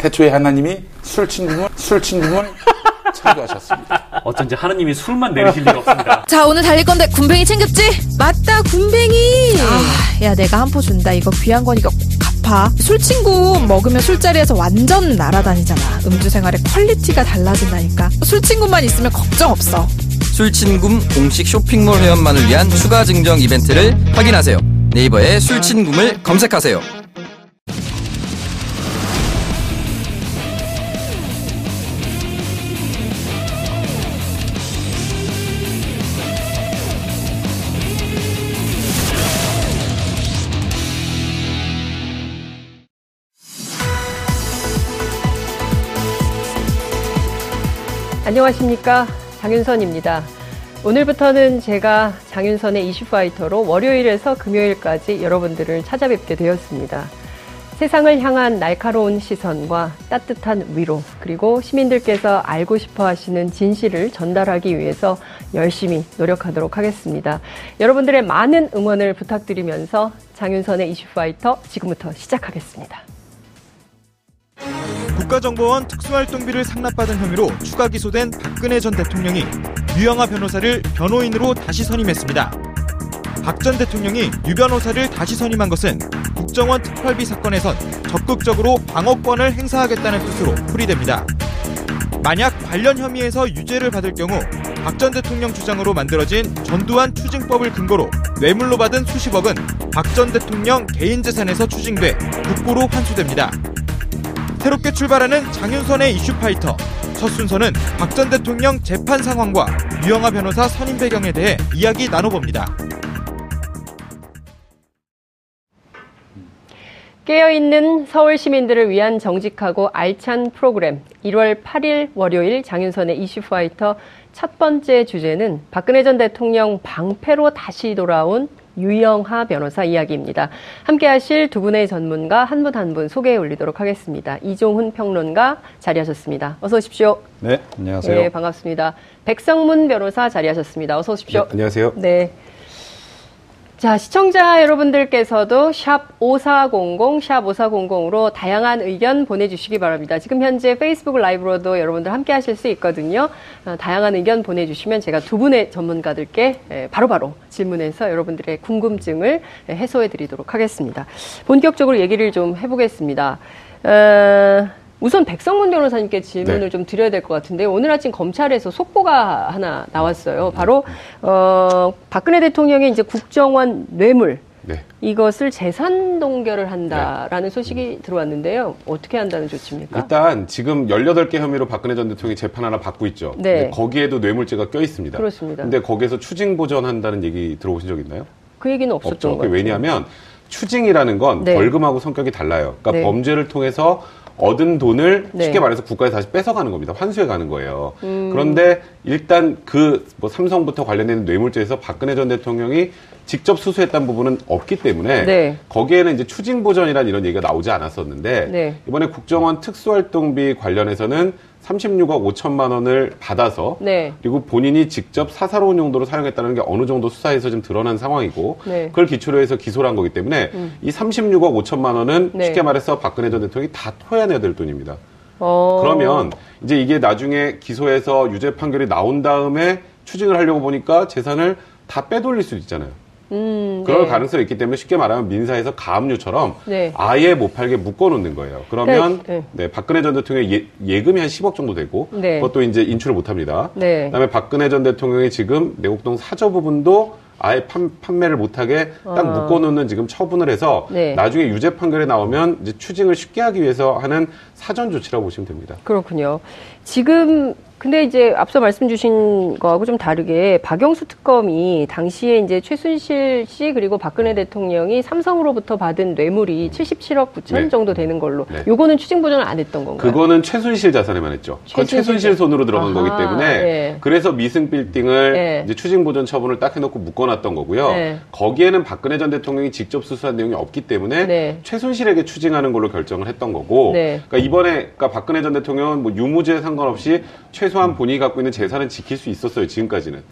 태초에 하나님이 술 친구분 창조하셨습니다. 어쩐지 하나님이 술만 내리실 리가 없습니다. 자, 오늘 달릴 건데 군뱅이 챙겼지? 맞다, 군뱅이. 아, 야, 내가 한 포 준다. 이거 귀한 거니까 갚아. 술 친구 먹으면 술자리에서 완전 날아다니잖아. 음주 생활의 퀄리티가 달라진다니까. 술 친구만 있으면 걱정 없어. 술친굼 공식 쇼핑몰 회원만을 위한 추가 증정 이벤트를 확인하세요. 네이버에 술친굼을 검색하세요. 안녕하십니까? 장윤선입니다. 오늘부터는 제가 장윤선의 이슈파이터로 월요일에서 금요일까지 여러분들을 찾아뵙게 되었습니다. 세상을 향한 날카로운 시선과 따뜻한 위로, 그리고 시민들께서 알고 싶어 하시는 진실을 전달하기 위해서 열심히 노력하도록 하겠습니다. 여러분들의 많은 응원을 부탁드리면서 장윤선의 이슈파이터 지금부터 시작하겠습니다. 국가정보원 특수활동비를 상납받은 혐의로 추가 기소된 박근혜 전 대통령이 유영하 변호사를 변호인으로 다시 선임했습니다. 박 전 대통령이 유 변호사를 다시 선임한 것은 국정원 특활비 사건에선 적극적으로 방어권을 행사하겠다는 뜻으로 풀이됩니다. 만약 관련 혐의에서 유죄를 받을 경우 박 전 대통령 주장으로 만들어진 전두환 추징법을 근거로 뇌물로 받은 수십억은 박 전 대통령 개인 재산에서 추징돼 국고로 환수됩니다. 새롭게 출발하는 장윤선의 이슈파이터. 첫 순서는 박 전 대통령 재판 상황과 유영하 변호사 선임 배경에 대해 이야기 나눠봅니다. 깨어있는 서울 시민들을 위한 정직하고 알찬 프로그램. 1월 8일 월요일 장윤선의 이슈파이터 첫 번째 주제는 박근혜 전 대통령 방패로 다시 돌아온 유영하 변호사 이야기입니다. 함께하실 두 분의 전문가 한 분 한 분 소개해 올리도록 하겠습니다. 이종훈 평론가 자리하셨습니다. 어서 오십시오. 네, 안녕하세요. 네, 반갑습니다. 백성문 변호사 자리하셨습니다. 어서 오십시오. 네, 안녕하세요. 네. 자, 시청자 여러분들께서도 샵 5400, 샵 5400으로 다양한 의견 보내주시기 바랍니다. 지금 현재 페이스북 라이브로도 여러분들 함께 하실 수 있거든요. 다양한 의견 보내주시면 제가 두 분의 전문가들께 바로바로 질문해서 여러분들의 궁금증을 해소해드리도록 하겠습니다. 본격적으로 얘기를 좀 해보겠습니다. 우선 백성문 변호사님께 질문을 좀 드려야 될 것 같은데, 오늘 아침 검찰에서 속보가 하나 나왔어요. 바로 박근혜 대통령의 이제 국정원 뇌물 이것을 재산 동결을 한다라는 소식이 들어왔는데요. 어떻게 한다는 조치입니까? 일단 지금 18개 혐의로 박근혜 전 대통령이 재판 하나 받고 있죠. 네. 근데 거기에도 뇌물죄가 껴 있습니다. 그렇습니다. 근데 거기에서 추징 보전한다는 얘기 들어보신 적 있나요? 그 얘기는 없었죠. 왜냐하면 추징이라는 건 벌금하고 성격이 달라요. 그러니까 범죄를 통해서 얻은 돈을 쉽게 말해서 국가에서 다시 뺏어가는 겁니다. 환수해가는 거예요. 그런데 일단 삼성부터 관련된 뇌물죄에서 박근혜 전 대통령이 직접 수수했다는 부분은 없기 때문에 거기에는 이제 추징보전이라는 이런 얘기가 나오지 않았었는데 이번에 국정원 특수활동비 관련해서는 36억 5천만 원을 받아서 그리고 본인이 직접 사사로운 용도로 사용했다는 게 어느 정도 수사에서 좀 드러난 상황이고 그걸 기초로 해서 기소를 한 거기 때문에 이 36억 5천만 원은 쉽게 말해서 박근혜 전 대통령이 다 토해내야 될 돈입니다. 그러면 이제 이게 나중에 기소해서 유죄 판결이 나온 다음에 추징을 하려고 보니까 재산을 다 빼돌릴 수 있잖아요. 그럴 가능성이 있기 때문에 쉽게 말하면 민사에서 가압류처럼 아예 못 팔게 묶어놓는 거예요. 그러면 박근혜 전 대통령의 예금이 한 10억 정도 되고 그것도 이제 인출을 못합니다. 그다음에 박근혜 전 대통령이 지금 내곡동 사저 부분도 아예 판매를 못하게 딱 묶어놓는 지금 처분을 해서 나중에 유죄 판결이 나오면 이제 추징을 쉽게 하기 위해서 하는 사전 조치라고 보시면 됩니다. 그렇군요. 지금 근데 이제 앞서 말씀 주신 거하고 좀 다르게 박영수 특검이 당시에 이제 최순실 씨 그리고 박근혜 대통령이 삼성으로부터 받은 뇌물이 77억 9천 정도 되는 걸로 요거는 추징 보전을 안 했던 건가요? 그거는 최순실 자산에만 했죠. 그건 최순실 손으로 들어간 거기 때문에 그래서 미승 빌딩을 이제 추징 보전 처분을 딱 해놓고 묶어놨던 거고요. 거기에는 박근혜 전 대통령이 직접 수수한 내용이 없기 때문에 최순실에게 추징하는 걸로 결정을 했던 거고 그러니까 이번에 박근혜 전 대통령은 뭐 유무죄 상관없이 최소한 본인이 갖고 있는 재산은 지킬 수 있었어요, 지금까지는.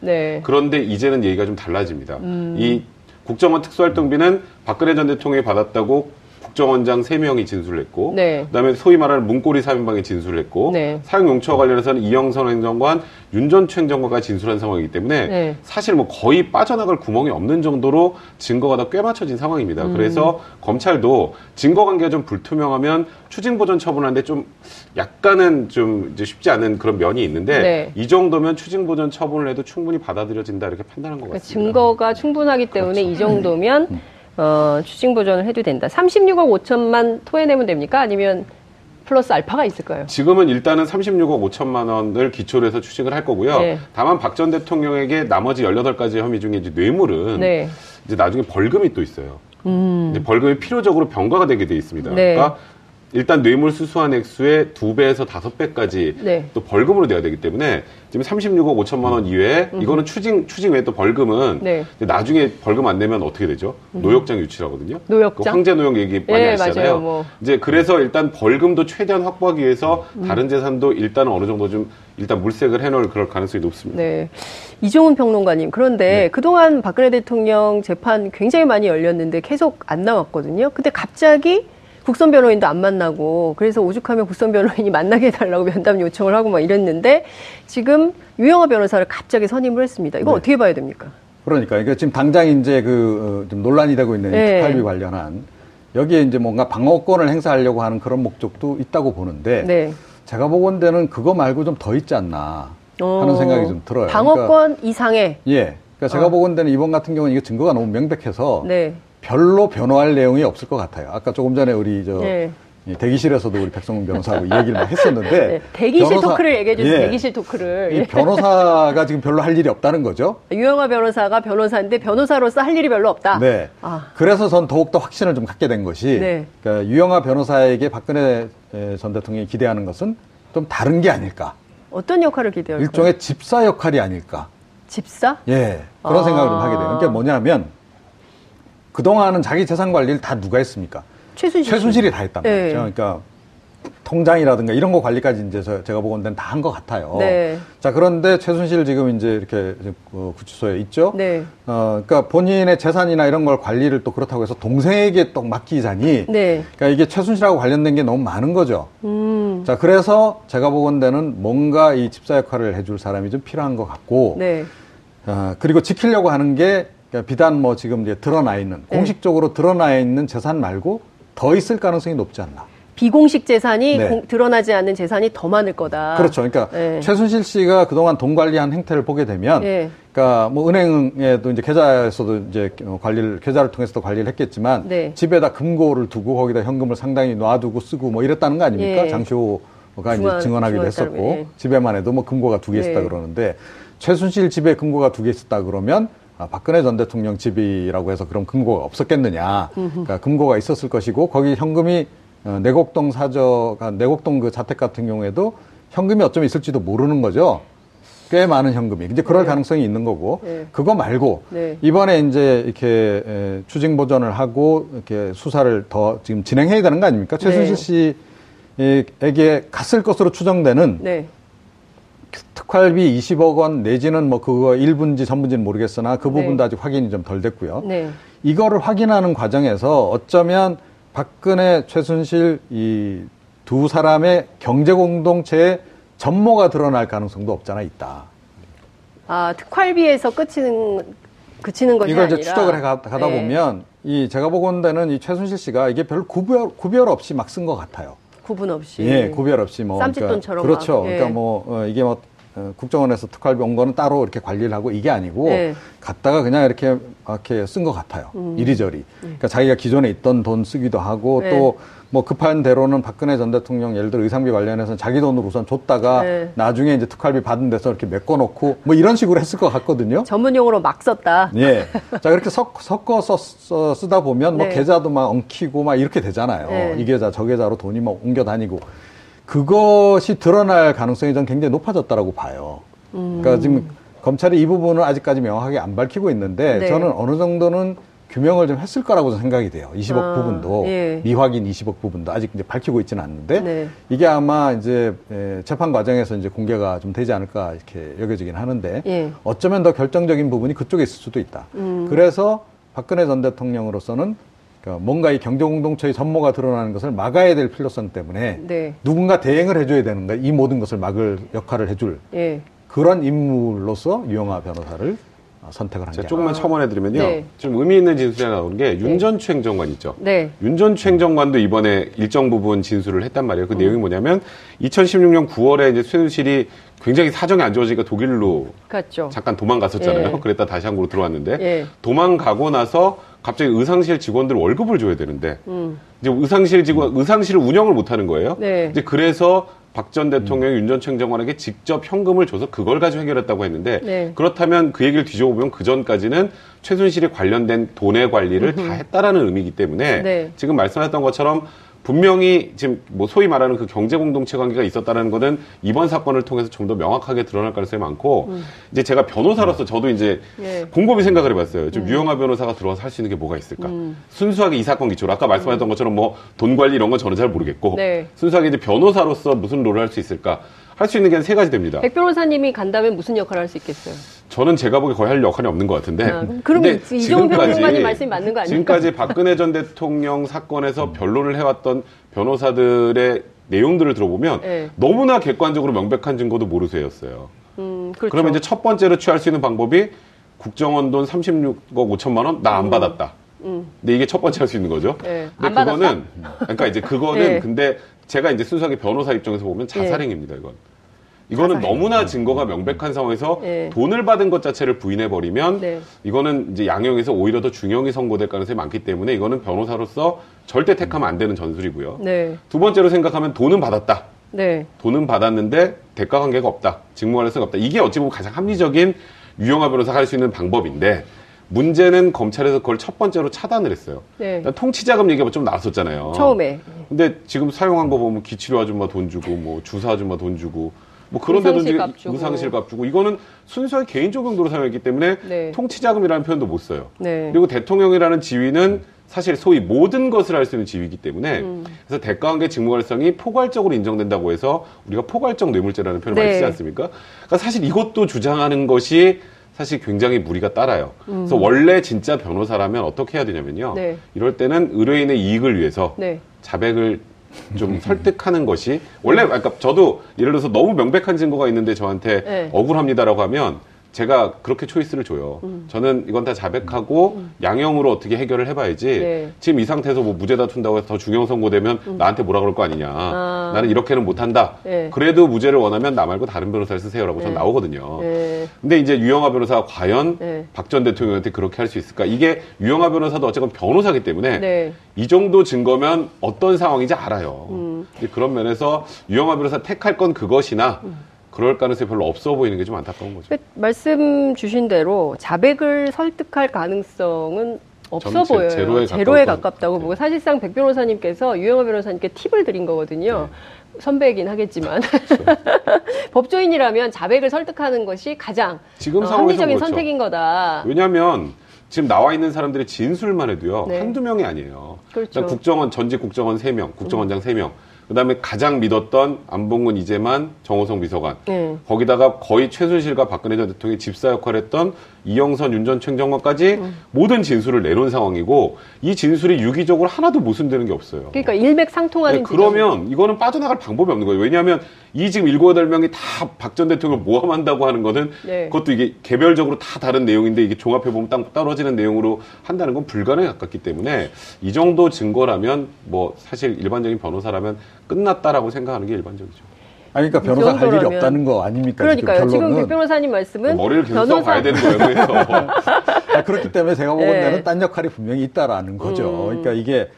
그런데 이제는 얘기가 좀 달라집니다. 이 국정원 특수활동비는 박근혜 전 대통령이 받았다고 국정원장 3명이 진술을 했고, 네. 그다음에 소위 말하는 문고리 3인방이 진술을 했고, 네. 사용 용처와 관련해서는 이영선 행정관, 윤전추 행정관과 진술한 상황이기 때문에 네. 사실 뭐 거의 빠져나갈 구멍이 없는 정도로 증거가 다 꽤 맞춰진 상황입니다. 그래서 검찰도 증거 관계가 좀 불투명하면 추징 보전 처분하는데 좀 약간은 좀 이제 쉽지 않은 그런 면이 있는데 네. 이 정도면 추징 보전 처분을 해도 충분히 받아들여진다 이렇게 판단한 것 그러니까 같습니다. 증거가 충분하기 때문에 그렇죠. 이 정도면 추징 보전을 해도 된다. 36억 5천만 토해내면 됩니까? 아니면 플러스 알파가 있을까요? 지금은 일단은 36억 5천만 원을 기초로 해서 추징을 할 거고요. 네. 다만 박 전 대통령에게 나머지 18가지 혐의 중에 이제 뇌물은 네. 이제 나중에 벌금이 또 있어요. 이제 벌금이 필요적으로 병과가 되게 돼 있습니다. 네. 그러니까 일단 뇌물 수수한 액수의 2배에서 5배까지 네. 또 벌금으로 내야 되기 때문에 지금 36억 5천만 원 이외에 이거는 추징 외에 또 벌금은 네. 나중에 벌금 안 내면 어떻게 되죠? 노역장 유치라거든요. 노역장? 그 황제 노역 얘기 많이 네, 하시잖아요. 뭐. 이제 그래서 일단 벌금도 최대한 확보하기 위해서 다른 재산도 일단 어느 정도 좀 일단 물색을 해놓을 그럴 가능성이 높습니다. 네. 이종훈 평론가님, 그런데 네. 그동안 박근혜 대통령 재판 굉장히 많이 열렸는데 계속 안 나왔거든요. 근데 갑자기 국선 변호인도 안 만나고 그래서 오죽하면 국선 변호인이 만나게 해달라고 면담 요청을 하고 막 이랬는데 지금 유영하 변호사를 갑자기 선임을 했습니다. 이거 네. 어떻게 봐야 됩니까? 그러니까 지금 당장 이제 그 좀 논란이 되고 있는 네. 특활비 관련한 여기에 이제 뭔가 방어권을 행사하려고 하는 그런 목적도 있다고 보는데 네. 제가 보건대는 그거 말고 좀 더 있지 않나 하는 생각이 좀 들어요. 방어권 그러니까, 이상의? 예. 그러니까 제가 보건대는 이번 같은 경우는 이게 증거가 너무 명백해서. 네. 별로 변호할 내용이 없을 것 같아요. 아까 조금 전에 우리 저 네. 대기실에서도 우리 백성문 변호사하고 이 얘기를 막 했었는데 네. 대기실 변호사, 토크를 얘기해 주세요. 예. 대기실 토크를. 이 변호사가 지금 별로 할 일이 없다는 거죠. 유영하 변호사가 변호사인데 변호사로서 할 일이 별로 없다. 네. 아. 그래서 전 더욱더 확신을 좀 갖게 된 것이 네. 그러니까 유영하 변호사에게 박근혜 전 대통령이 기대하는 것은 좀 다른 게 아닐까. 어떤 역할을 기대할까요? 일종의 집사 역할이 아닐까. 집사? 예. 그런 생각을 좀 하게 돼요. 그러니까 뭐냐면 그동안은 자기 재산 관리를 다 누가 했습니까? 최순실이 다 했단 말이죠. 네. 그러니까 통장이라든가 이런 거 관리까지 이제 제가 보건대는 다 한 것 같아요. 네. 자, 그런데 최순실 지금 이제 이렇게 구치소에 있죠. 네. 그러니까 본인의 재산이나 이런 걸 관리를 또 그렇다고 해서 동생에게 또 맡기자니. 네. 그러니까 이게 최순실하고 관련된 게 너무 많은 거죠. 자, 그래서 제가 보건대는 뭔가 이 집사 역할을 해줄 사람이 좀 필요한 것 같고. 네. 그리고 지키려고 하는 게 그러니까 비단 뭐 지금 이제 드러나 있는 공식적으로 드러나 있는 재산 말고 더 있을 가능성이 높지 않나. 비공식 재산이 네. 드러나지 않는 재산이 더 많을 거다. 그렇죠. 그러니까 네. 최순실 씨가 그동안 돈 관리한 행태를 보게 되면, 네. 그러니까 뭐 은행에도 이제 계좌에서도 이제 계좌를 통해서도 관리를 했겠지만 네. 집에다 금고를 두고 거기다 현금을 상당히 놔두고 쓰고 뭐 이랬다는 거 아닙니까? 네. 장시호가 이제 증언하기도 했었고 네. 집에만 해도 뭐 금고가 2개 있었다 네. 그러는데 최순실 집에 금고가 2개 있었다 그러면. 박근혜 전 대통령 집이라고 해서 그럼 금고가 없었겠느냐. 그러니까 금고가 있었을 것이고 거기 현금이 내곡동 그 자택 같은 경우에도 현금이 어쩌면 있을지도 모르는 거죠. 꽤 많은 현금이. 이제 그럴 네. 가능성이 있는 거고 네. 그거 말고 네. 이번에 이제 이렇게 추징 보전을 하고 이렇게 수사를 더 지금 진행해야 되는 거 아닙니까? 최순실 네. 씨에게 갔을 것으로 추정되는. 네. 특활비 20억 원 내지는 뭐 그거 1분지 3분지는 모르겠으나 그 부분도 네. 아직 확인이 좀 덜 됐고요. 네. 이거를 확인하는 과정에서 어쩌면 박근혜, 최순실 이 두 사람의 경제 공동체의 전모가 드러날 가능성도 없잖아 있다. 아, 특활비에서 그치는 것이 이걸 아니라. 이걸 이제 추적을 가다 네. 보면 이 제가 보건대는 이 최순실 씨가 이게 별 구별 없이 막 쓴 것 같아요. 구분 없이. 예, 구별 없이 뭐. 쌈짓돈처럼. 그러니까, 그렇죠. 예. 그러니까 뭐, 이게 뭐, 국정원에서 특활비 온 거는 따로 이렇게 관리를 하고 이게 아니고, 예. 갔다가 그냥 이렇게 쓴 것 같아요. 이리저리. 그러니까 자기가 기존에 있던 돈 쓰기도 하고, 예. 또 뭐 급한 대로는 박근혜 전 대통령 예를 들어 의상비 관련해서는 자기 돈으로 우선 줬다가, 예. 나중에 이제 특활비 받은 데서 이렇게 메꿔놓고, 뭐 이런 식으로 했을 것 같거든요. 전문용어로 막 썼다. 예. 자, 그렇게 섞어서 쓰다 보면, 뭐 네. 계좌도 막 엉키고 막 이렇게 되잖아요. 네. 이 계좌, 저 계좌로 돈이 막 옮겨 다니고. 그것이 드러날 가능성이 전 굉장히 높아졌다라고 봐요. 그러니까 지금 검찰이 이 부분을 아직까지 명확하게 안 밝히고 있는데 네. 저는 어느 정도는 규명을 좀 했을 거라고 생각이 돼요. 20억 부분도 예. 미확인 20억 부분도 아직 이제 밝히고 있지는 않는데 네. 이게 아마 이제 재판 과정에서 이제 공개가 좀 되지 않을까 이렇게 여겨지긴 하는데 예. 어쩌면 더 결정적인 부분이 그쪽에 있을 수도 있다. 그래서 박근혜 전 대통령으로서는 그러니까 뭔가 이 경제공동체의 선모가 드러나는 것을 막아야 될 필요성 때문에 네. 누군가 대행을 해줘야 되는 거예요. 이 모든 것을 막을 역할을 해줄 네. 그런 인물로서 유영하 변호사를 선택을 한 게 제가 조금만 첨언해드리면요. 네. 좀 의미 있는 진술이 하나 나온 게 윤전추 행정관 있죠. 네. 윤전추 행정관도 이번에 일정 부분 진술을 했단 말이에요. 그 내용이 뭐냐면 2016년 9월에 이제 최순실이 굉장히 사정이 안 좋아지니까 독일로 갔죠. 잠깐 도망갔었잖아요. 예. 그랬다 다시 한국으로 들어왔는데 예. 도망가고 나서 갑자기 의상실 직원들 월급을 줘야 되는데 이제 의상실 직원 의상실을 운영을 못 하는 거예요. 네. 이제 그래서 박 전 대통령이 윤전추 행정관에게 직접 현금을 줘서 그걸 가지고 해결했다고 했는데 네. 그렇다면 그 얘기를 뒤져보 보면 그 전까지는 최순실이 관련된 돈의 관리를 다 했다라는 의미이기 때문에 네. 지금 말씀하셨던 것처럼. 분명히 지금 뭐 소위 말하는 그 경제 공동체 관계가 있었다는 거는 이번 사건을 통해서 좀 더 명확하게 드러날 가능성이 많고 이제 제가 변호사로서 저도 이제 예. 곰곰이 생각을 해봤어요. 좀 유영하 변호사가 들어와서 할 수 있는 게 뭐가 있을까? 순수하게 이 사건 기초로 아까 말씀하셨던 것처럼 뭐 돈 관리 이런 건 저는 잘 모르겠고 네. 순수하게 이제 변호사로서 무슨 롤을 할 수 있을까? 할 수 있는 게 한 세 가지 됩니다. 백 변호사님이 간다면 무슨 역할을 할 수 있겠어요? 저는 제가 보기에 거의 할 역할이 없는 것 같은데. 아, 그럼 이종훈 변호사님 말씀이 맞는 거 아닙니까? 지금까지 박근혜 전 대통령 사건에서 변론을 해왔던 변호사들의 내용들을 들어보면 네. 너무나 객관적으로 명백한 증거도 모르쇠였어요. 그렇죠. 그러면 이제 첫 번째로 취할 수 있는 방법이 국정원 돈 36억 5천만 원 나 안 받았다. 근데 이게 첫 번째 할 수 있는 거죠. 네. 근데 그거는 그러니까 이제 그거는 네. 근데 제가 이제 순수하게 변호사 입장에서 보면 자살행위입니다. 이거는 자살행. 너무나 증거가 명백한 상황에서 네. 돈을 받은 것 자체를 부인해 버리면 네. 이거는 이제 양형에서 오히려 더 중형이 선고될 가능성이 많기 때문에 이거는 변호사로서 절대 택하면 안 되는 전술이고요. 네. 두 번째로 생각하면 돈은 받았다. 네. 돈은 받았는데 대가 관계가 없다. 직무 관련성이 없다. 이게 어찌 보면 가장 합리적인 유영하 변호사가 할 수 있는 방법인데. 문제는 검찰에서 그걸 첫 번째로 차단을 했어요. 네. 통치자금 얘기가 좀 나왔었잖아요. 처음에. 근데 지금 사용한 거 보면 기치료 아줌마 돈 주고, 뭐 주사 아줌마 돈 주고, 뭐 그런 데도 의상실 값 주고, 이거는 순수하게 개인적 용도로 사용했기 때문에 네. 통치자금이라는 표현도 못 써요. 네. 그리고 대통령이라는 지위는 사실 소위 모든 것을 할 수 있는 지위이기 때문에 그래서 대가관계 직무관리성이 포괄적으로 인정된다고 해서 우리가 포괄적 뇌물죄라는 표현을 네. 많이 쓰지 않습니까? 그러니까 사실 이것도 주장하는 것이 사실 굉장히 무리가 따라요. 그래서 원래 진짜 변호사라면 어떻게 해야 되냐면요. 네. 이럴 때는 의뢰인의 이익을 위해서 네. 자백을 좀 설득하는 것이 원래 그러니까 저도 예를 들어서 너무 명백한 증거가 있는데 저한테 네. 억울합니다라고 하면 제가 그렇게 초이스를 줘요. 저는 이건 다 자백하고 양형으로 어떻게 해결을 해봐야지 네. 지금 이 상태에서 뭐 무죄 다툰다고 해서 더 중형 선고되면 나한테 뭐라 그럴 거 아니냐. 아. 나는 이렇게는 못한다. 네. 그래도 무죄를 원하면 나 말고 다른 변호사를 쓰세요라고 네. 전 나오거든요. 네. 근데 이제 유영하 변호사가 과연 네. 박 전 대통령한테 그렇게 할 수 있을까. 이게 유영하 변호사도 어쨌건 변호사기 때문에 네. 이 정도 증거면 어떤 상황인지 알아요. 그런 면에서 유영하 변호사 택할 건 그것이나 그럴 가능성이 별로 없어 보이는 게 좀 안타까운 거죠. 말씀 주신 대로 자백을 설득할 가능성은 없어 보여요. 제로에 가깝다고 보고 사실상 백 변호사님께서 유영하 변호사님께 팁을 드린 거거든요. 네. 선배이긴 하겠지만 법조인이라면 자백을 설득하는 것이 가장 합리적인 그렇죠. 선택인 거다. 왜냐하면 지금 나와 있는 사람들의 진술만 해도요. 네. 한두 명이 아니에요. 그렇죠. 국정원 전직 국정원 3명, 국정원장 3명. 그다음에 가장 믿었던 안봉근, 이재만, 정호성 비서관. 거기다가 거의 최순실과 박근혜 전 대통령의 집사 역할을 했던 이영선, 윤전추 행정관까지 모든 진술을 내놓은 상황이고 이 진술이 유기적으로 하나도 모순되는 게 없어요. 그러니까 일맥상통하는 네, 그러면 이거는 빠져나갈 방법이 없는 거예요. 왜냐하면 이 지금 7, 8명이 다 박 전 대통령을 모함한다고 하는 거는 네. 그것도 이게 개별적으로 다 다른 내용인데 이게 종합해보면 딱 떨어지는 내용으로 한다는 건 불가능에 가깝기 때문에 이 정도 증거라면 뭐 사실 일반적인 변호사라면 끝났다라고 생각하는 게 일반적이죠. 아니, 그러니까 변호사 할 일이 없다는 거 아닙니까? 그러니까요. 지금 백 변호사님 말씀은 머리를 계속 써봐야 되는 거예요. 그래서 아, 그렇기 때문에 제가 보건 네. 나는 딴 역할이 분명히 있다라는 거죠. 그러니까 이게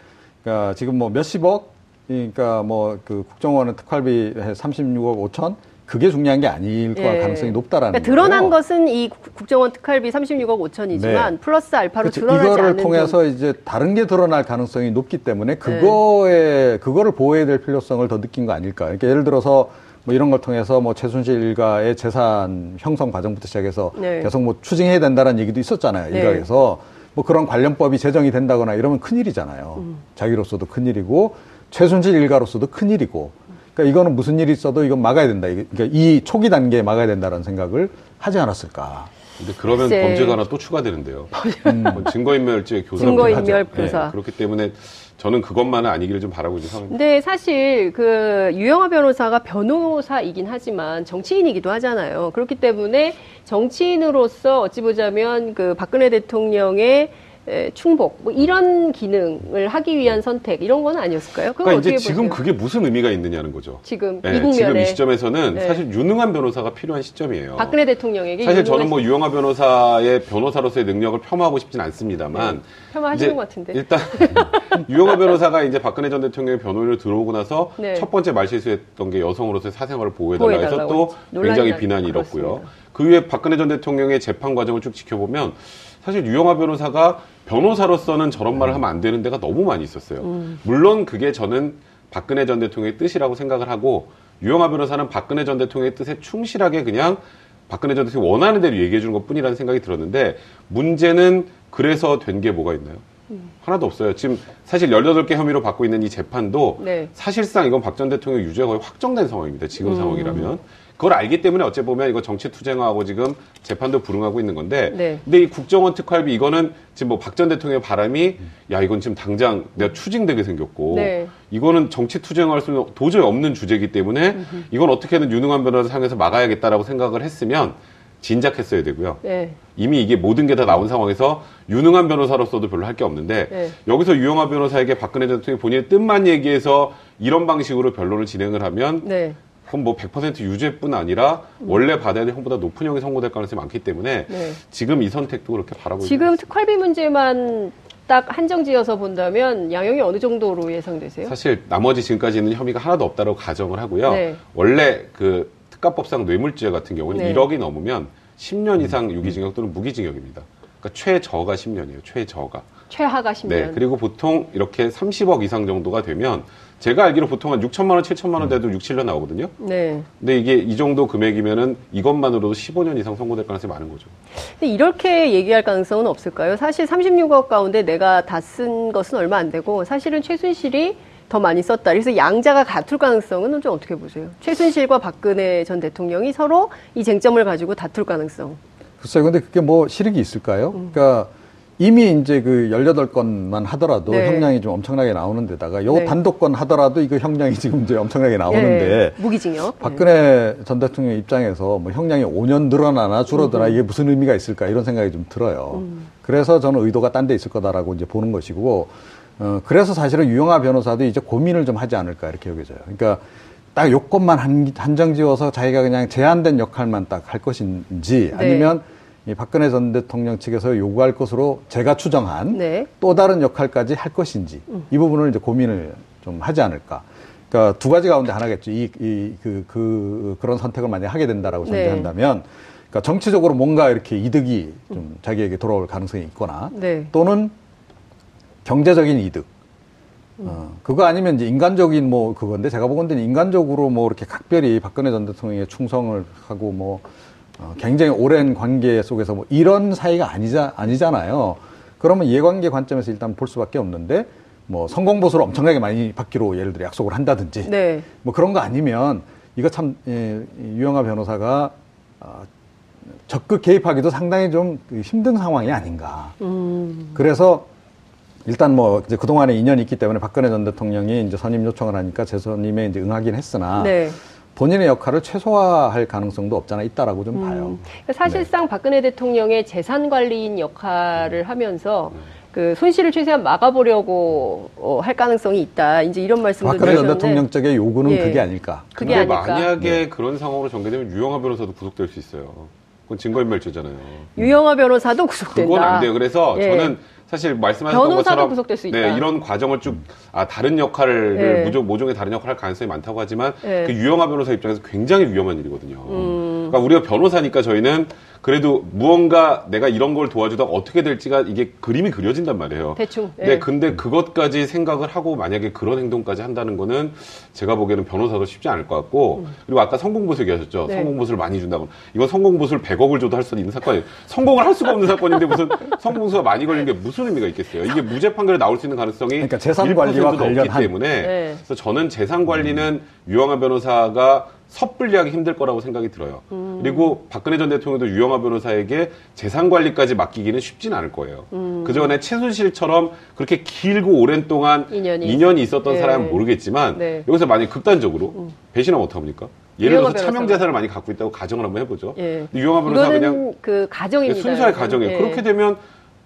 그러니까 지금 뭐 몇십억 그러니까 뭐 그 국정원은 특활비 36억 5천 그게 중요한 게 아닐 예. 가능성이 높다라는 거예요. 그러니까 드러난 거예요. 것은 이 국정원 특활비 36억 5천이지만 네. 플러스 알파로 그렇죠. 드러나지 않는 이거를 통해서 이제 다른 게 드러날 가능성이 높기 때문에 그거에 네. 그거를 보호해야 될 필요성을 더 느낀 거 아닐까. 그러니까 예를 들어서 뭐 이런 걸 통해서 뭐 최순실 일가의 재산 형성 과정부터 시작해서 네. 계속 뭐 추징해야 된다는 얘기도 있었잖아요. 네. 일각에서 뭐 그런 관련법이 제정이 된다거나 이러면 큰일이잖아요. 자기로서도 큰일이고 최순실 일가로서도 큰일이고. 그러니까 이거는 무슨 일이 있어도 이건 막아야 된다. 그러니까 이 초기 단계에 막아야 된다는 생각을 하지 않았을까. 근데 그러면 글쎄. 범죄가 하나 또 추가되는데요. 증거인멸죄 교사라고 증거인멸 하죠. 교사. 네, 그렇기 때문에 저는 그것만은 아니기를 좀 바라고 있는 상황입니다. 근데 사실 그 유영하 변호사가 변호사이긴 하지만 정치인이기도 하잖아요. 그렇기 때문에 정치인으로서 어찌 보자면 그 박근혜 대통령의 충복, 뭐 이런 기능을 하기 위한 선택, 이런 건 아니었을까요? 그러니까 이제 지금 보세요? 그게 무슨 의미가 있느냐는 거죠. 지금, 네, 미국면에. 지금 이 시점에서는 네. 사실 유능한 변호사가 필요한 시점이에요. 박근혜 대통령에게. 사실 저는 뭐 유영하 변호사의 변호사로서의 능력을 폄하하고 싶진 않습니다만. 네. 폄하하시는 것 같은데. 일단, 유영하 변호사가 이제 박근혜 전 대통령의 변호인으로 들어오고 나서 네. 첫 번째 말실수했던 게 여성으로서의 사생활을 보호해달라 해서 또 굉장히 비난이 일었고요. 그 이후에 박근혜 전 대통령의 재판 과정을 쭉 지켜보면 사실 유영하 변호사가 변호사로서는 저런 말을 하면 안 되는 데가 너무 많이 있었어요. 물론 그게 저는 박근혜 전 대통령의 뜻이라고 생각을 하고 유영하 변호사는 박근혜 전 대통령의 뜻에 충실하게 그냥 박근혜 전 대통령이 원하는 대로 얘기해 주는 것뿐이라는 생각이 들었는데 문제는 그래서 된 게 뭐가 있나요? 하나도 없어요. 지금 사실 18개 혐의로 받고 있는 이 재판도 네. 사실상 이건 박 전 대통령 유죄가 거의 확정된 상황입니다. 지금 상황이라면. 그걸 알기 때문에 어찌 보면 이거 정치 투쟁하고 지금 재판도 불응하고 있는 건데, 네. 근데 이 국정원 특활비 이거는 지금 뭐 박 전 대통령의 바람이 야 이건 지금 당장 내가 추징되게 생겼고, 네. 이거는 정치 투쟁할 수 있는 도저히 없는 주제이기 때문에 이건 어떻게든 유능한 변호사 상에서 막아야겠다라고 생각을 했으면 진작했어야 되고요. 네. 이미 이게 모든 게 다 나온 상황에서 유능한 변호사로서도 별로 할 게 없는데 네. 여기서 유영하 변호사에게 박근혜 대통령이 본인의 뜻만 얘기해서 이런 방식으로 변론을 진행을 하면. 네. 그럼 뭐 100% 유죄뿐 아니라 원래 받아야 될 형보다 높은 형이 선고될 가능성이 많기 때문에 네. 지금 이 선택도 그렇게 바라보고 있습니다. 지금 특활비 문제만 딱 한정지어서 본다면 양형이 어느 정도로 예상되세요? 사실 나머지 지금까지 있는 혐의가 하나도 없다고 가정을 하고요. 네. 원래 그 특가법상 뇌물죄 같은 경우는 네. 1억이 넘으면 10년 이상 유기징역 또는 무기징역입니다. 그러니까 최저가 10년이에요. 최저가. 최하가 10년. 네. 그리고 보통 이렇게 30억 이상 정도가 되면 제가 알기로 보통 한 6천만 원, 7천만 원 돼도 6, 7년 나오거든요. 네. 근데 이게 이 정도 금액이면은 이것만으로도 15년 이상 선고될 가능성이 많은 거죠. 근데 이렇게 얘기할 가능성은 없을까요? 사실 36억 가운데 내가 다 쓴 것은 얼마 안 되고 사실은 최순실이 더 많이 썼다. 그래서 양자가 다툴 가능성은 좀 어떻게 보세요? 최순실과 박근혜 전 대통령이 서로 이 쟁점을 가지고 다툴 가능성. 글쎄요. 근데 그게 뭐 실익이 있을까요? 그러니까 이미 이제 그 18건만 하더라도 네. 형량이 좀 엄청나게 나오는 데다가 요 네. 단독건 하더라도 이거 형량이 지금 이제 엄청나게 나오는데. 네. 무기징역. 박근혜 전 대통령 입장에서 뭐 형량이 5년 늘어나나 줄어드나 이게 무슨 의미가 있을까 이런 생각이 좀 들어요. 그래서 저는 의도가 딴 데 있을 거다라고 이제 보는 것이고, 그래서 사실은 유영하 변호사도 이제 고민을 좀 하지 않을까 이렇게 여겨져요. 그러니까 딱 요건만 한정지어서 자기가 그냥 제한된 역할만 딱 할 것인지 아니면 네. 이 박근혜 전 대통령 측에서 요구할 것으로 제가 추정한 네. 또 다른 역할까지 할 것인지 이 부분을 이제 고민을 좀 하지 않을까. 그러니까 두 가지 가운데 하나겠죠. 그런 선택을 만약 하게 된다라고 전제한다면, 네. 그러니까 정치적으로 뭔가 이렇게 이득이 좀 자기에게 돌아올 가능성이 있거나 네. 또는 경제적인 이득. 그거 아니면 이제 인간적인 뭐 그건데 제가 보건대는 인간적으로 뭐 이렇게 각별히 박근혜 전 대통령의 충성을 하고 뭐. 굉장히 오랜 관계 속에서 뭐 이런 사이가 아니잖아요. 그러면 이해관계 관점에서 일단 볼 수밖에 없는데 뭐 성공보수를 엄청나게 많이 받기로 예를 들어 약속을 한다든지 네. 뭐 그런 거 아니면 이거 참 유영하 변호사가 적극 개입하기도 상당히 좀 힘든 상황이 아닌가. 그래서 일단 뭐 이제 그동안의 인연이 있기 때문에 박근혜 전 대통령이 이제 선임 요청을 하니까 재선임에 이제 응하긴 했으나. 네. 본인의 역할을 최소화할 가능성도 없잖아 있다라고 좀 봐요. 그러니까 사실상 네. 박근혜 대통령의 재산 관리인 역할을 하면서 그 손실을 최대한 막아보려고 할 가능성이 있다. 이제 이런 말씀도 박근혜 드리셨는데. 박근혜 전 대통령 쪽의 요구는 예. 그게 아닐까. 그게 아닐까. 만약에 네. 그런 상황으로 전개되면 유영하 변호사도 구속될 수 있어요. 그건 증거인멸죄잖아요. 유영하 변호사도 구속된다. 그건 안 돼요. 그래서 예. 저는 사실 말씀하셨던 것처럼 구속될 수 있다. 네, 이런 과정을 쭉 다른 역할을 네. 모종의 다른 역할을 할 가능성이 많다고 하지만 네. 그 유영하 변호사 입장에서 굉장히 위험한 일이거든요. 그러니까 우리가 변호사니까 저희는 그래도 무언가 내가 이런 걸 도와주다가 어떻게 될지가 이게 그림이 그려진단 말이에요. 대충. 네, 네. 근데 그것까지 생각을 하고 만약에 그런 행동까지 한다는 거는 제가 보기에는 변호사도 쉽지 않을 것 같고 그리고 아까 성공보수 얘기하셨죠. 네. 성공보수를 많이 준다고. 이건 성공보수를 100억을 줘도 할 수 있는 사건이에요. 성공을 할 수가 없는 사건인데 무슨 성공보수가 많이 걸린 게 무슨 의미가 있겠어요. 이게 무죄 판결에 나올 수 있는 가능성이 그러니까 재산 관리와 관련한 없기 때문에 네. 그래서 저는 재산 관리는 유영하 변호사가 섣불리하기 힘들 거라고 생각이 들어요. 그리고 박근혜 전 대통령도 유영하 변호사에게 재산관리까지 맡기기는 쉽진 않을 거예요. 그전에 최순실처럼 그렇게 길고 오랜 동안 인연이 있었던 네. 사람은 모르겠지만 네. 여기서 만약 극단적으로 배신하면 어떡합니까? 예를 들어서 차명 재산을 많이 갖고 있다고 가정을 한번 해보죠. 예. 유영하 변호사가 그냥 그 가정입니다. 순수한 가정이에요. 예. 그렇게 되면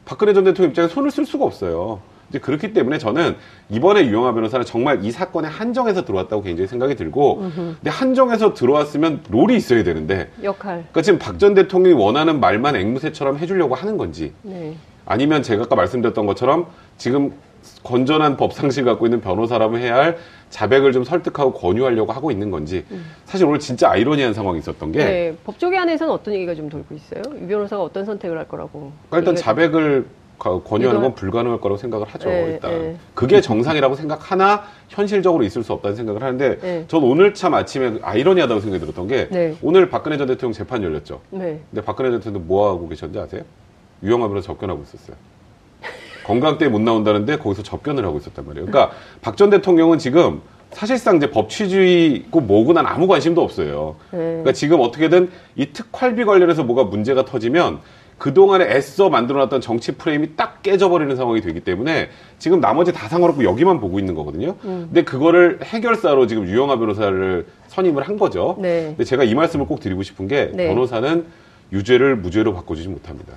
박근혜 전 대통령 입장에 손을 쓸 수가 없어요. 이제 그렇기 때문에 저는 이번에 유영하 변호사는 정말 이 사건에 한정해서 들어왔다고 굉장히 생각이 들고, 근데 한정해서 들어왔으면 롤이 있어야 되는데, 그러니까 지금 박 전 대통령이 원하는 말만 앵무새처럼 해주려고 하는 건지, 네. 아니면 제가 아까 말씀드렸던 것처럼 지금 건전한 법상식을 갖고 있는 변호사라면 해야 할 자백을 좀 설득하고 권유하려고 하고 있는 건지. 사실 오늘 진짜 아이러니한 상황이 있었던 게 네, 법조계안에서는 어떤 얘기가 좀 돌고 있어요? 유 변호사가 어떤 선택을 할 거라고. 그러니까 일단 자백을 권유하는 건 불가능할 거라고 생각을 하죠. 네, 일단 네. 그게 정상이라고 생각하나 현실적으로 있을 수 없다는 생각을 하는데 네. 전 오늘 참 아침에 아이러니하다고 생각이 들었던 게 네. 오늘 박근혜 전 대통령 재판 열렸죠. 네. 근데 박근혜 전 대통령 뭐하고 계셨는지 아세요? 유영하 변호사 접견하고 있었어요. 건강 때문에 못 나온다는데 거기서 접견을 하고 있었단 말이에요. 그러니까 박 전 대통령은 지금 사실상 이제 법 취지고 뭐고 난 아무 관심도 없어요. 그러니까 지금 어떻게든 이 특활비 관련해서 뭐가 문제가 터지면 그동안에 애써 만들어놨던 정치 프레임이 딱 깨져버리는 상황이 되기 때문에 지금 나머지 다 상관없고 여기만 보고 있는 거거든요. 근데 그거를 해결사로 지금 유영하 변호사를 선임을 한 거죠. 네. 근데 제가 이 말씀을 꼭 드리고 싶은 게 네. 변호사는 유죄를 무죄로 바꿔주지 못합니다.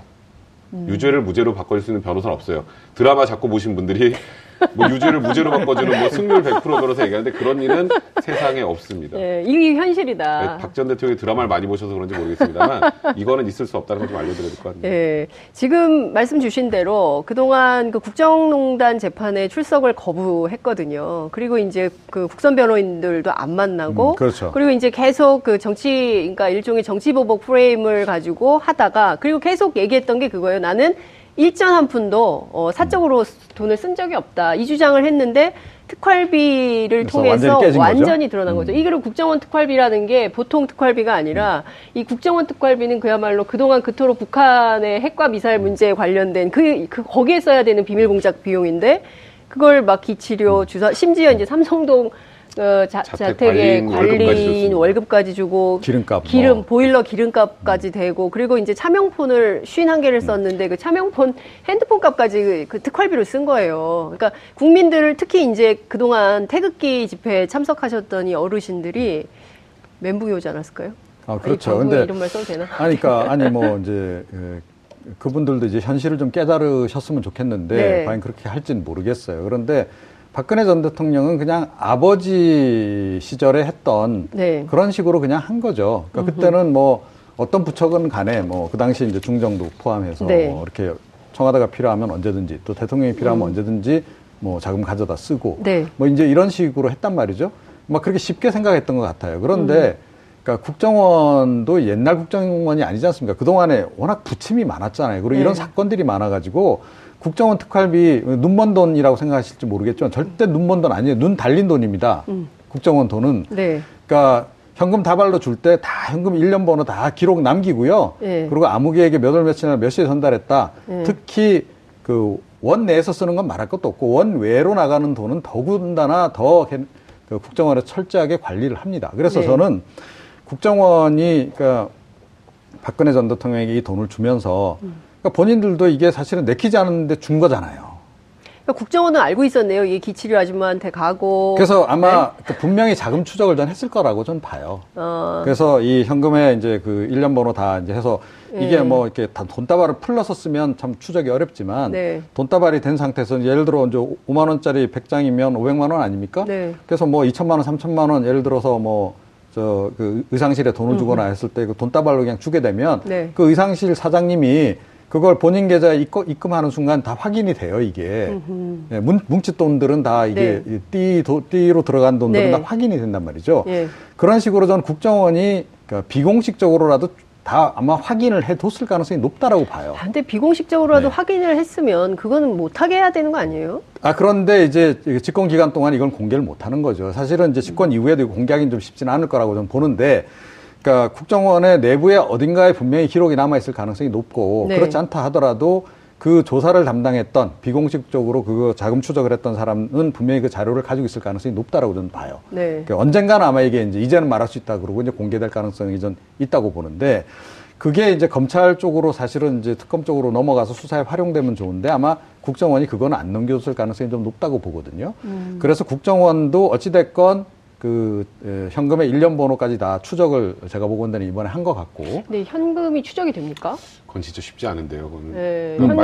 유죄를 무죄로 바꿔줄 수 있는 변호사는 없어요. 드라마 자꾸 보신 분들이 뭐 유죄를 무죄로 바꿔주는 뭐 승률 100% 변호사 얘기하는데 그런 일은 세상에 없습니다. 네, 이게 현실이다. 네, 박 전 대통령이 드라마를 많이 보셔서 그런지 모르겠습니다만 이거는 있을 수 없다는 걸 좀 알려드려야 될 것 같네요. 네, 지금 말씀 주신 대로 그동안 그 국정농단 재판에 출석을 거부했거든요. 그리고 이제 그 국선 변호인들도 안 만나고 그렇죠. 그리고 이제 계속 그 정치, 그러니까 일종의 정치 보복 프레임을 가지고 하다가 그리고 계속 얘기했던 게 그거예요. 나는 1전 한 푼도 사적으로 돈을 쓴 적이 없다. 이 주장을 했는데 특활비를 통해서 완전히 드러난 거죠. 이게 국정원 특활비라는 게 보통 특활비가 아니라 이 국정원 특활비는 그야말로 그동안 그토록 북한의 핵과 미사일 문제에 관련된 거기에 써야 되는 비밀 공작 비용인데 그걸 막 기치료, 주사, 심지어 이제 삼성동 자택의 관리인 월급까지 주고 기름값, 기름 보일러 기름값까지 대고 그리고 이제 차명폰을 51개를 썼는데 그 차명폰 핸드폰 값까지 그 특활비로 쓴 거예요. 그러니까 국민들을 특히 이제 그동안 태극기 집회에 참석하셨던 이 어르신들이 멘붕이 오지 않았을까요? 아 그렇죠. 근데 이런 말 써도 되나? 아니 이제 그분들도 이제 현실을 좀 깨달으셨으면 좋겠는데 네. 과연 그렇게 할지는 모르겠어요. 그런데 박근혜 전 대통령은 그냥 아버지 시절에 했던 네. 그런 식으로 그냥 한 거죠. 그러니까 그때는 뭐 어떤 부처건 간에 뭐 그 당시 이제 중정도 포함해서 네. 뭐 이렇게 청와대가 필요하면 언제든지 또 대통령이 필요하면 언제든지 뭐 자금 가져다 쓰고 네. 뭐 이제 이런 식으로 했단 말이죠. 막 그렇게 쉽게 생각했던 것 같아요. 그런데 그러니까 국정원도 옛날 국정원이 아니지 않습니까? 그동안에 워낙 부침이 많았잖아요. 그리고 네. 이런 사건들이 많아가지고 국정원 특활비 눈먼 돈이라고 생각하실지 모르겠지만 절대 눈먼 돈 아니에요. 눈 달린 돈입니다. 국정원 돈은. 네. 그러니까 현금 다발로 줄 때 다 현금 1년 번호 다 기록 남기고요. 네. 그리고 아무개에게 몇 월 며칠이나 몇 시에 전달했다. 네. 특히 그 원 내에서 쓰는 건 말할 것도 없고 원 외로 나가는 돈은 더군다나 더 국정원에 철저하게 관리를 합니다. 그래서 네. 저는 국정원이 그러니까 박근혜 전 대통령에게 이 돈을 주면서 그러니까 본인들도 이게 사실은 내키지 않았는데 준 거잖아요. 그러니까 국정원은 알고 있었네요. 이게 기치료 아줌마한테 가고. 그래서 아마 네. 분명히 자금 추적을 전 했을 거라고 전 봐요. 그래서 이 현금에 이제 그 1년 번호 다 이제 해서 이게 네. 뭐 이렇게 다 돈다발을 풀러서 쓰면 참 추적이 어렵지만 네. 돈다발이 된 상태에서 예를 들어 이제 5만 원짜리 100장이면 500만 원 아닙니까? 네. 그래서 뭐 2천만 원, 3천만 원 예를 들어서 뭐 그 의상실에 돈을 주거나 했을 때 그 돈다발로 그냥 주게 되면 네. 그 의상실 사장님이 그걸 본인 계좌에 입금하는 순간 다 확인이 돼요, 이게. 네, 뭉칫돈들은 다 이게 네. 띠로 들어간 돈들은 네. 다 확인이 된단 말이죠. 네. 그런 식으로 전 국정원이 그러니까 비공식적으로라도 다 아마 확인을 해뒀을 가능성이 높다라고 봐요. 아, 근데 비공식적으로라도 네. 확인을 했으면 그거는 못하게 해야 되는 거 아니에요? 아, 그런데 이제 집권 기간 동안 이건 공개를 못하는 거죠. 사실은 이제 집권 이후에도 공개하기는 좀 쉽지는 않을 거라고 저는 보는데 그러니까 국정원의 내부에 어딘가에 분명히 기록이 남아있을 가능성이 높고 네. 그렇지 않다 하더라도 그 조사를 담당했던 비공식적으로 그 자금 추적을 했던 사람은 분명히 그 자료를 가지고 있을 가능성이 높다라고 저는 봐요. 네. 그러니까 언젠가는 아마 이게 이제는 말할 수 있다 그러고 이제 공개될 가능성이 전 있다고 보는데 그게 이제 검찰 쪽으로 사실은 이제 특검 쪽으로 넘어가서 수사에 활용되면 좋은데 아마 국정원이 그건 안 넘겨줬을 가능성이 좀 높다고 보거든요. 그래서 국정원도 어찌됐건 그 현금의 일련 번호까지 다 추적을 제가 보건대는 이번에 한 것 같고. 네, 현금이 추적이 됩니까? 그건 진짜 쉽지 않은데요. 그건. 네, 현금이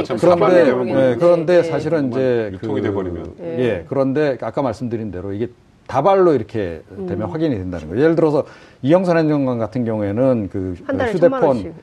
말씀하셨던 것처럼 그런데 사실은 이제 유통이 돼버리면. 그런데 아까 말씀드린 대로 이게 다발로 이렇게 되면 확인이 된다는 거예요. 예를 들어서 이영선 행정관 같은 경우에는 그 휴대폰,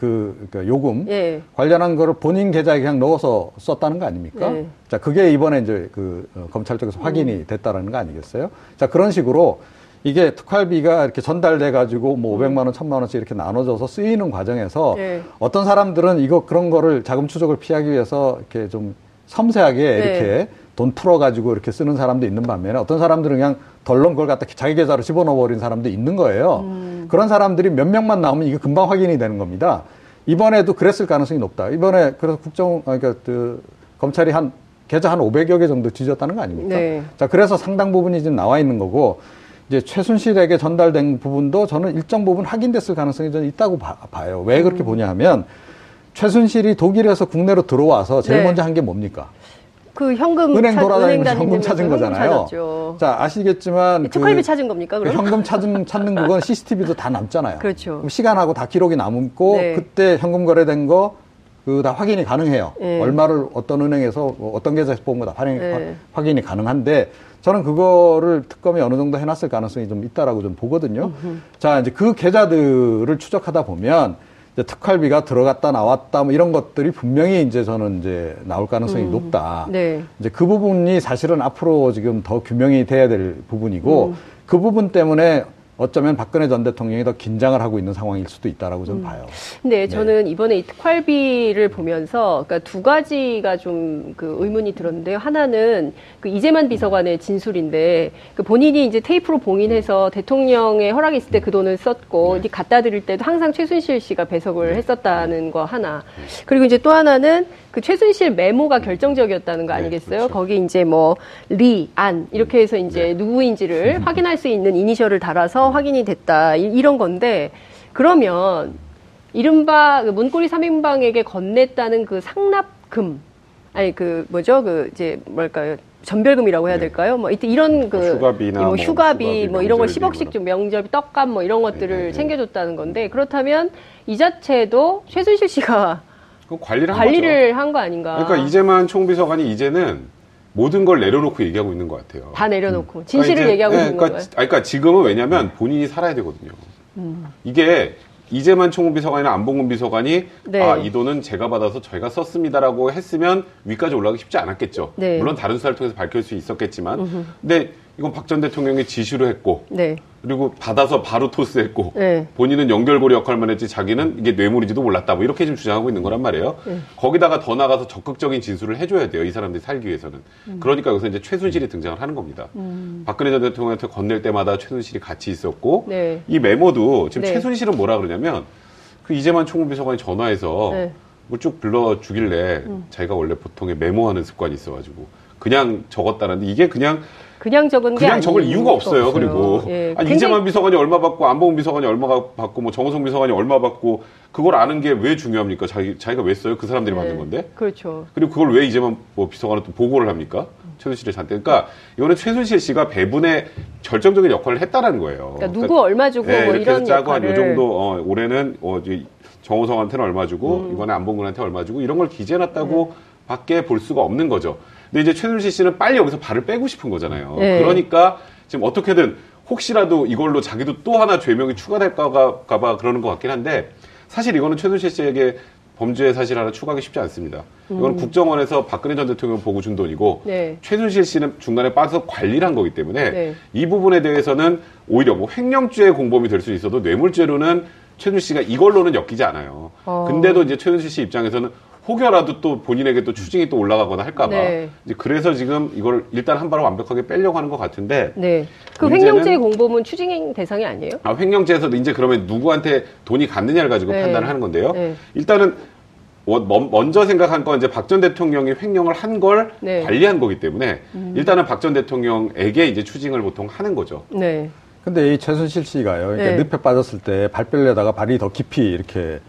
그 요금 관련한 거를 본인 계좌에 그냥 넣어서 썼다는 거 아닙니까? 예. 자, 그게 이번에 이제 그 검찰 쪽에서 확인이 됐다라는 거 아니겠어요? 자, 그런 식으로 이게 특활비가 이렇게 전달돼가지고 뭐 500만 원, 1000만 원씩 이렇게 나눠져서 쓰이는 과정에서 어떤 사람들은 이거 그런 거를 자금 추적을 피하기 위해서 이렇게 좀 섬세하게 이렇게 돈 풀어가지고 이렇게 쓰는 사람도 있는 반면에 어떤 사람들은 그냥 덜렁 그걸 갖다 자기 계좌로 집어넣어버린 사람도 있는 거예요. 그런 사람들이 몇 명만 나오면 이게 금방 확인이 되는 겁니다. 이번에도 그랬을 가능성이 높다. 이번에 그래서 검찰이 한 계좌 한 500여 개 정도 뒤졌다는 거 아닙니까? 네. 자, 그래서 상당 부분이 지금 나와 있는 거고 이제 최순실에게 전달된 부분도 저는 일정 부분 확인됐을 가능성이 저는 있다고 봐요. 왜 그렇게 보냐 하면 최순실이 독일에서 국내로 들어와서 제일 먼저 한 게 뭡니까? 그 현금 은행 돌아다니면서 현금 찾은 거잖아요. 자, 아시겠지만 특활비 찾은 겁니까? 그럼? 현금 찾는 그건 CCTV도 다 남잖아요. 그렇죠. 그럼 시간하고 다 기록이 남고 그때 현금 거래된 거 그 다 확인이 가능해요. 얼마를 어떤 은행에서 어떤 계좌에서 뽑은 거 다 확인이 가능한데 저는 그거를 특검이 어느 정도 해놨을 가능성이 좀 있다라고 좀 보거든요. 자, 이제 그 계좌들을 추적하다 보면. 특활비가 들어갔다 나왔다 뭐 이런 것들이 분명히 이제 저는 이제 나올 가능성이 높다. 네. 이제 그 부분이 사실은 앞으로 지금 더 규명이 돼야 될 부분이고 그 부분 때문에 어쩌면 박근혜 전 대통령이 더 긴장을 하고 있는 상황일 수도 있다라고 저는 봐요. 네, 저는 이번에 이 특활비를 보면서 그러니까 두 가지가 좀 그 의문이 들었는데요. 하나는 그 이재만 비서관의 진술인데 그 본인이 이제 테이프로 봉인해서 대통령의 허락이 있을 때 그 돈을 썼고 이제 갖다 드릴 때도 항상 최순실 씨가 배석을 했었다는 거 하나. 그리고 이제 또 하나는 그 최순실 메모가 결정적이었다는 거 아니겠어요? 그렇죠. 거기 이제 뭐 리, 안 이렇게 해서 이제 누구인지를 확인할 수 있는 이니셜을 달아서 확인이 됐다 이런 건데 그러면 이른바 문고리 3인방에게 건넸다는 그 상납금 아니 그 뭐죠 그 이제 뭘까요? 전별금이라고 해야 될까요? 뭐 이런 그 휴가비 뭐 이런 걸 10억씩 좀 명절비 떡값 뭐 이런 것들을 챙겨줬다는 건데 그렇다면 이 자체도 최순실 씨가 관리를 한 거 아닌가. 그러니까 이재만 총비서관이 이제는 모든 걸 내려놓고 얘기하고 있는 것 같아요. 다 내려놓고 진실을 그러니까 얘기하고 있는 거예요. 그러니까 지금은 왜냐하면 본인이 살아야 되거든요. 이게 이재만 총비서관이나 안봉근 비서관이 아, 이 돈은 제가 받아서 저희가 썼습니다라고 했으면 위까지 올라가기 쉽지 않았겠죠. 네. 물론 다른 수사를 통해서 밝힐 수 있었겠지만 근데 이건 박 전 대통령이 지시로 했고 그리고 받아서 바로 토스했고 본인은 연결고리 역할만 했지 자기는 이게 뇌물인지도 몰랐다 뭐 이렇게 지금 주장하고 있는 거란 말이에요. 거기다가 더 나가서 적극적인 진술을 해줘야 돼요. 이 사람들이 살기 위해서는. 그러니까 여기서 이제 최순실이 등장을 하는 겁니다. 박근혜 전 대통령한테 건넬 때마다 최순실이 같이 있었고 이 메모도 지금 최순실은 뭐라 그러냐면 그 이재만 총무비서관이 전화해서 뭐 쭉 불러주길래 자기가 원래 보통에 메모하는 습관이 있어가지고 그냥 적었다는데 이게 그냥 적은 게 그냥 적을 이유가 없어요. 그리고 아니, 이재만 비서관이 얼마 받고 안봉근 비서관이 얼마 받고 뭐 정호성 비서관이 얼마 받고 그걸 아는 게 왜 중요합니까? 자기가 왜 써요? 그 사람들이 받는 건데. 그렇죠. 그리고 그걸 왜 이재만 뭐 비서관은 또 보고를 합니까? 최순실을 잔뜩. 그러니까 이거는 최순실 씨가 배분에 결정적인 역할을 했다라는 거예요. 그러니까 누구 얼마 주고 뭐 이런 짜고 한 요 정도 올해는 정호성한테는 얼마 주고 이번에 안봉근한테 얼마 주고 이런 걸 기재해놨다고 밖에 볼 수가 없는 거죠. 근데 이제 최순실 씨는 빨리 여기서 발을 빼고 싶은 거잖아요. 그러니까 지금 어떻게든 혹시라도 이걸로 자기도 또 하나 죄명이 추가될까봐 그러는 것 같긴 한데 사실 이거는 최순실 씨에게 범죄 사실 하나 추가하기 쉽지 않습니다. 이건 국정원에서 박근혜 전 대통령 보고 준 돈이고 최순실 씨는 중간에 빠져서 관리를 한 거기 때문에 이 부분에 대해서는 오히려 뭐 횡령죄의 공범이 될 수 있어도 뇌물죄로는 최순실 씨가 이걸로는 엮이지 않아요. 근데도 이제 최순실 씨 입장에서는 혹여라도 또 본인에게 또 추징이 또 올라가거나 할까봐. 이제 그래서 지금 이걸 일단 한 발을 완벽하게 빼려고 하는 것 같은데. 그 횡령죄 공범은 추징 대상이 아니에요? 아, 횡령죄에서 이제 그러면 누구한테 돈이 갔느냐를 가지고 판단을 하는 건데요. 일단은 먼저 생각한 건 이제 박 전 대통령이 횡령을 한 걸 네. 관리한 거기 때문에 일단은 박 전 대통령에게 이제 추징을 보통 하는 거죠. 네. 근데 이 최순실 씨가요. 그러니까 네. 늪에 빠졌을 때 발뼈를 내다가 발이 더 깊이 이렇게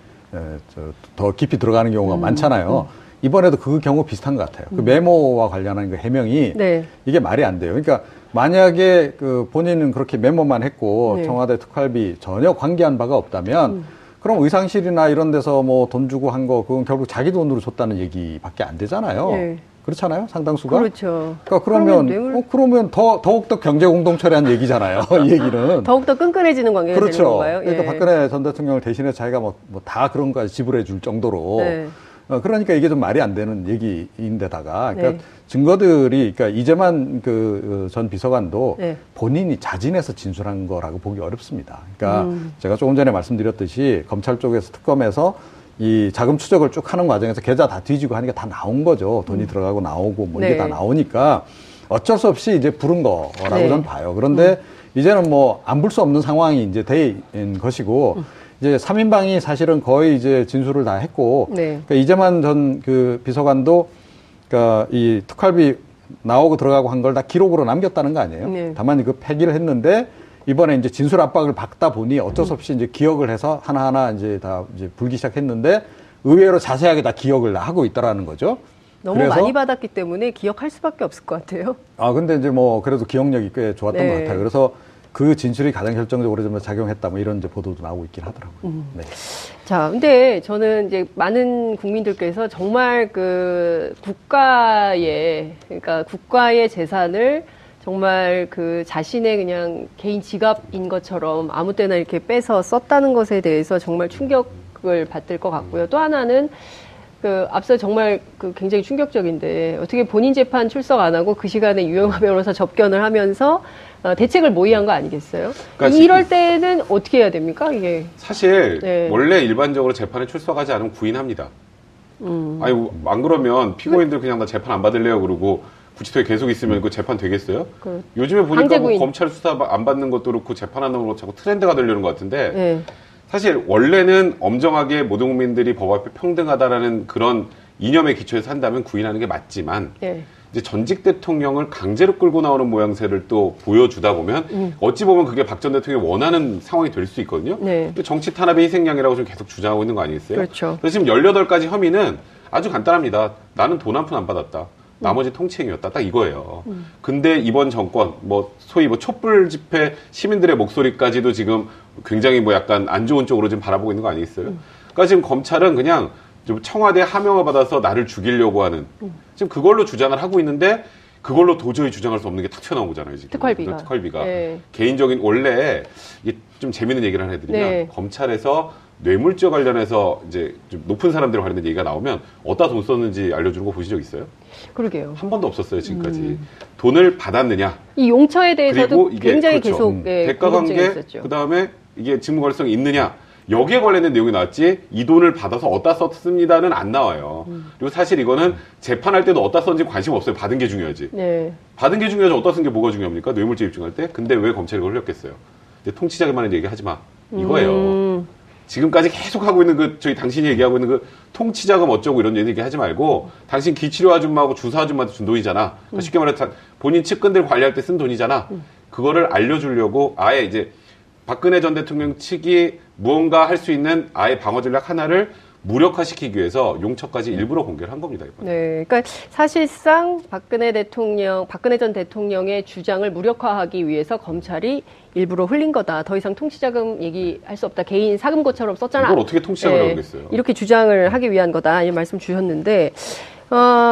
더 깊이 들어가는 경우가 많잖아요. 이번에도 그 경우 비슷한 것 같아요. 그 메모와 관련한 그 해명이 네. 이게 말이 안 돼요. 그러니까 만약에 그 본인은 그렇게 메모만 했고 네. 청와대 특활비 전혀 관계한 바가 없다면 그럼 의상실이나 이런 데서 뭐 돈 주고 한 거 그건 결국 자기 돈으로 줬다는 얘기밖에 안 되잖아요. 네. 그렇잖아요, 상당수가. 그렇죠. 그러니까 그러면 더욱더 경제 공동체라는 얘기잖아요. 이 얘기는 더욱더 끈끈해지는 관계가 그렇죠. 되는 건가요? 예. 그러니까 박근혜 전 대통령을 대신해서 자기가 뭐 다 그런 거 지불해 줄 정도로. 네. 그러니까 이게 좀 말이 안 되는 얘기인데다가 그러니까 네. 증거들이 그러니까 이재만 그 전 비서관도 네. 본인이 자진해서 진술한 거라고 보기 어렵습니다. 그러니까 제가 조금 전에 말씀드렸듯이 검찰 쪽에서 특검에서 이 자금 추적을 쭉 하는 과정에서 계좌 다 뒤지고 하니까 다 나온 거죠. 돈이 들어가고 나오고 뭐 네. 이게 다 나오니까 어쩔 수 없이 이제 부른 거라고 네. 저는 봐요. 그런데 이제는 뭐 안 볼 수 없는 상황이 이제 된 것이고 이제 3인방이 사실은 거의 이제 진술을 다 했고 네. 그러니까 이재만 전 그 비서관도 그러니까 이 특활비 나오고 들어가고 한 걸 다 기록으로 남겼다는 거 아니에요? 네. 다만 그 폐기를 했는데 이번에 이제 진술 압박을 받다 보니 어쩔 수 없이 이제 기억을 해서 하나하나 이제 다 이제 불기 시작했는데 의외로 자세하게 다 기억을 하고 있다라는 거죠. 너무 그래서, 많이 받았기 때문에 기억할 수밖에 없을 것 같아요. 아, 근데 이제 뭐 그래도 기억력이 꽤 좋았던 네. 것 같아요. 그래서 그 진술이 가장 결정적으로 좀 작용했다 뭐 이런 이제 보도도 나오고 있긴 하더라고요. 네. 자, 근데 저는 이제 많은 국민들께서 정말 그 국가의 재산을 정말 그 자신의 그냥 개인 지갑인 것처럼 아무 때나 이렇게 빼서 썼다는 것에 대해서 정말 충격을 받을 것 같고요. 또 하나는 그 앞서 정말 그 굉장히 충격적인데 어떻게 본인 재판 출석 안 하고 그 시간에 유영하 변호사 접견을 하면서 대책을 모의한 거 아니겠어요? 그러니까 이럴 때는 어떻게 해야 됩니까? 이게 사실 네. 원래 일반적으로 재판에 출석하지 않으면 구인합니다. 아니 안 그러면 피고인들 그냥 나 재판 안 받을래요 그러고 구치소에 계속 있으면 그 재판 되겠어요? 그 요즘에 보니까 뭐 검찰 수사 안 받는 것도 그렇고 재판하는 것도 자꾸 트렌드가 되려는 것 같은데 네. 사실 원래는 엄정하게 모든 국민들이 법 앞에 평등하다라는 그런 이념의 기초에 산다면 구인하는 게 맞지만 네. 이제 전직 대통령을 강제로 끌고 나오는 모양새를 또 보여주다 보면 어찌 보면 그게 박 전 대통령이 원하는 상황이 될 수 있거든요. 네. 정치 탄압의 희생양이라고 지금 계속 주장하고 있는 거 아니겠어요? 그렇죠. 그래서 지금 18가지 혐의는 아주 간단합니다. 나는 돈 한 푼 안 받았다. 나머지 통치행위였다. 딱 이거예요. 근데 이번 정권, 뭐, 소위 뭐, 촛불 집회 시민들의 목소리까지도 지금 굉장히 뭐 약간 안 좋은 쪽으로 지금 바라보고 있는 거 아니겠어요? 그러니까 지금 검찰은 그냥 좀 청와대 하명을 받아서 나를 죽이려고 하는, 지금 그걸로 주장을 하고 있는데, 그걸로 도저히 주장할 수 없는 게 탁 튀어나온 거잖아요, 지금. 특활비가. 네. 개인적인, 원래, 이게 좀 재밌는 얘기를 하나 해드리면, 네. 검찰에서 뇌물죄 관련해서 이제 좀 높은 사람들 관련된 얘기가 나오면 어디다 돈 썼는지 알려주는 거 보신 적 있어요? 그러게요. 한 번도 없었어요, 지금까지. 돈을 받았느냐. 이 용처에 대해서도 이게, 굉장히 그렇죠. 계속 대가관계, 그 다음에 이게 직무관련성이 있느냐. 여기에 관련된 내용이 나왔지 이 돈을 받아서 어디다 썼습니다는 안 나와요. 그리고 사실 이거는 재판할 때도 어디다 썼는지 관심 없어요. 받은 게 중요하지. 네. 받은 게 중요하지 어디다 쓴 게 뭐가 중요합니까? 뇌물죄 입증할 때. 근데 왜 검찰이 그걸 흘렸겠어요? 통치자기만은 얘기하지 마. 이거예요. 지금까지 계속 하고 있는 그 저희 당신이 얘기하고 있는 그 통치자금 어쩌고 이런 얘기 하지 말고 당신 기치료 아줌마하고 주사 아줌마한테 준 돈이잖아. 그러니까 쉽게 말해서 본인 측근들 관리할 때 쓴 돈이잖아. 그거를 알려주려고 아예 이제 박근혜 전 대통령 측이 무언가 할 수 있는 아예 방어 전략 하나를 무력화시키기 위해서 용처까지 일부러 공개를 한 겁니다. 이번에. 네, 그러니까 사실상 박근혜 전 대통령의 주장을 무력화하기 위해서 검찰이 일부러 흘린 거다. 더 이상 통치자금 얘기할 수 없다. 개인 사금고처럼 썼잖아. 이걸 어떻게 통치자금이라고 그랬어요? 이렇게 주장을 하기 위한 거다. 이 말씀 주셨는데